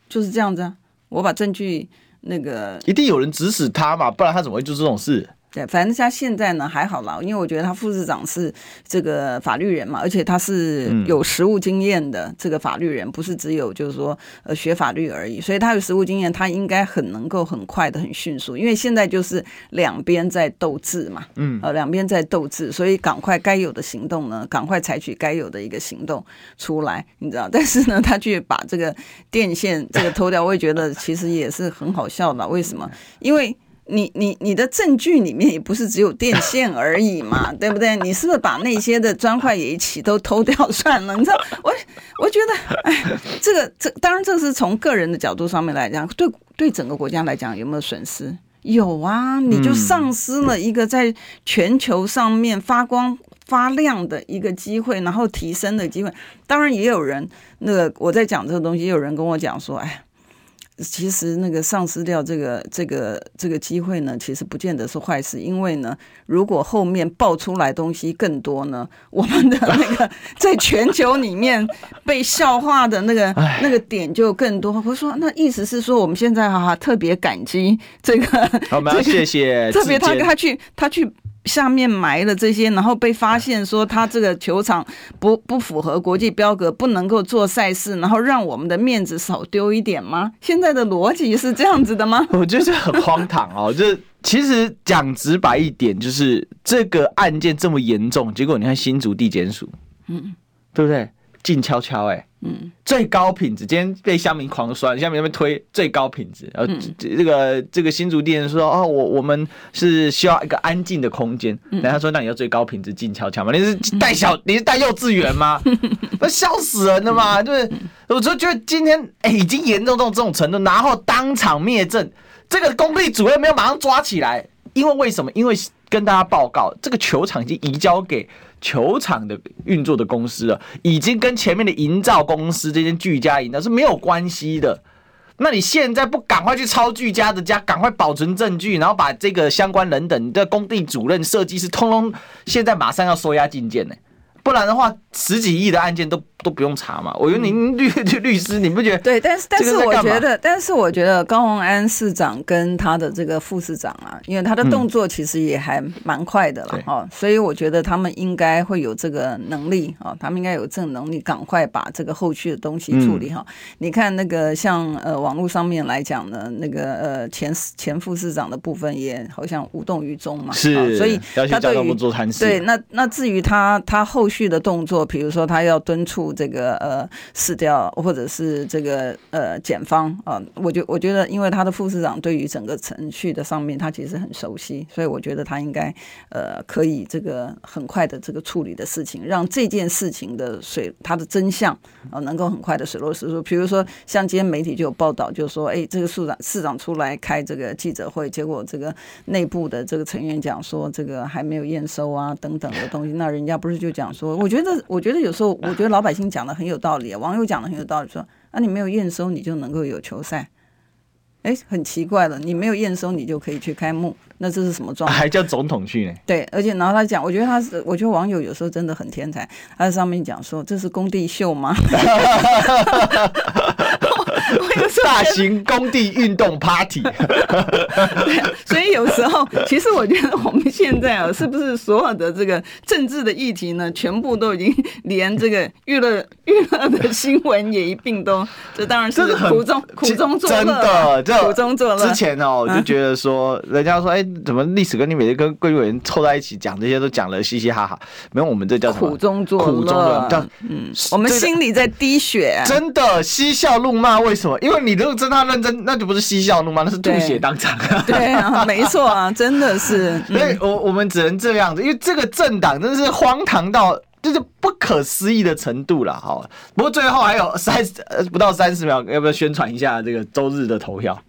就是这样子啊，我把证据那个一定有人指使他嘛，不然他怎么会做这种事。对，反正他现在呢还好啦，因为我觉得他副市长是这个法律人嘛，而且他是有实务经验的这个法律人，不是只有就是说学法律而已，所以他有实务经验，他应该很能够很快的很迅速，因为现在就是两边在斗智嘛，两边在斗智，所以赶快该有的行动呢，赶快采取该有的一个行动出来，你知道。但是呢，他去把这个电线这个偷掉，我也觉得其实也是很好笑的。为什么？因为你的证据里面也不是只有电线而已嘛，对不对？你是不是把那些的砖块也一起都偷掉算了？你知道，我觉得，当然这是从个人的角度上面来讲，对整个国家来讲有没有损失？有啊，你就丧失了一个在全球上面发光发亮的一个机会，然后提升的机会。当然也有人，我在讲这个东西，也有人跟我讲说，其实那个丧失掉这个机会呢，其实不见得是坏事，因为呢，如果后面爆出来东西更多呢，我们的那个在全球里面被笑话的那个点就更多。我说那意思是说，我们现在特别感激这个，我们要谢谢，特别他去下面埋了这些，然后被发现说他这个球场不符合国际标格，不能够做赛事，然后让我们的面子少丢一点吗？现在的逻辑是这样子的吗？我觉得很荒唐哦。就其实讲直白一点，就是这个案件这么严重，结果你看新竹地检署，对不对？静悄悄最高品质，今天被乡民狂酸，乡民在那边推最高品质，然后这个新竹地人说我们是需要一个安静的空间，然后他说那你要最高品质静悄悄吗？你是带幼稚园吗？那笑死人了嘛！就是我就觉得今天已经严重到这种程度，然后当场灭证，这个工地主任没有马上抓起来，因为为什么？因为跟大家报告，这个球场已经移交给球场的运作的公司了，已经跟前面的营造公司这间俱佳营造是没有关系的。那你现在不赶快去抄俱佳的家，赶快保存证据，然后把这个相关人等的工地主任、设计师，通通现在马上要收押禁见，不然的话，十几亿的案件都不用查嘛。我觉得您律师，你不觉得？对，但是我觉得，高虹安市长跟他的这个副市长啊，因为他的动作其实也还蛮快的了所以我觉得他们应该会有这个能力他们应该有这个能力，赶快把这个后续的东西处理你看那个像网络上面来讲呢，那个前副市长的部分也好像无动于衷嘛，是，所以他对于对那至于他后续的动作，比如说他要敦促这个市调或者是这个检方我觉得因为他的副市长对于整个程序的上面他其实很熟悉，所以我觉得他应该可以这个很快的这个处理的事情，让这件事情的他的真相能够很快的水落石出。比如说像今天媒体就有报道，就说这个市长出来开这个记者会，结果这个内部的这个成员讲说这个还没有验收啊等等的东西，那人家不是就讲说，我觉得有时候我觉得老百姓讲的很有道理，网友讲的很有道理，说你没有验收你就能够有球赛，很奇怪了，你没有验收你就可以去开幕，那这是什么状态？还叫总统去呢？对，而且然后他讲，我觉得网友有时候真的很天才，他在上面讲说这是工地秀吗？那个大型工地运动 party 。所以有时候，其实我觉得我们现在啊，是不是所有的这个政治的议题呢，全部都已经连这个娱乐的新闻也一并都，这当然是苦中作乐，真的这苦中作乐。之前哦，我就觉得说，人家说哎，怎么历史跟你每天跟贵委员凑在一起讲这些，都讲了嘻嘻哈哈，没有我们这叫什么苦中作乐，苦中作乐。嗯，我们心里在滴血、啊，真的嬉笑怒骂。为什么？因为你如果真的认真，那就不是嬉笑怒骂，那是吐血当场。对啊，没错啊，真的是。所以我们只能这样子，因为这个政党真的是荒唐到就是不可思议的程度了。好，不过最后还有不到30秒，要不要宣传一下这个周日的投票？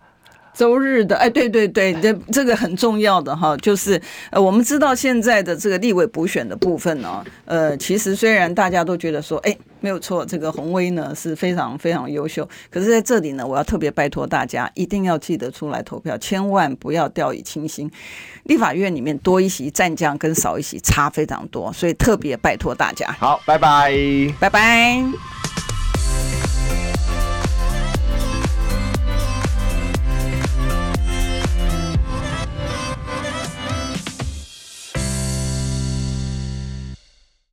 周日的哎，对对对，这个很重要的哈，就是我们知道现在的这个立委补选的部分呢、哦，其实虽然大家都觉得说，哎，没有错，这个洪威呢是非常非常优秀，可是在这里呢，我要特别拜托大家，一定要记得出来投票，千万不要掉以轻心。立法院里面多一席战将跟少一席差非常多，所以特别拜托大家。好，拜拜，拜拜。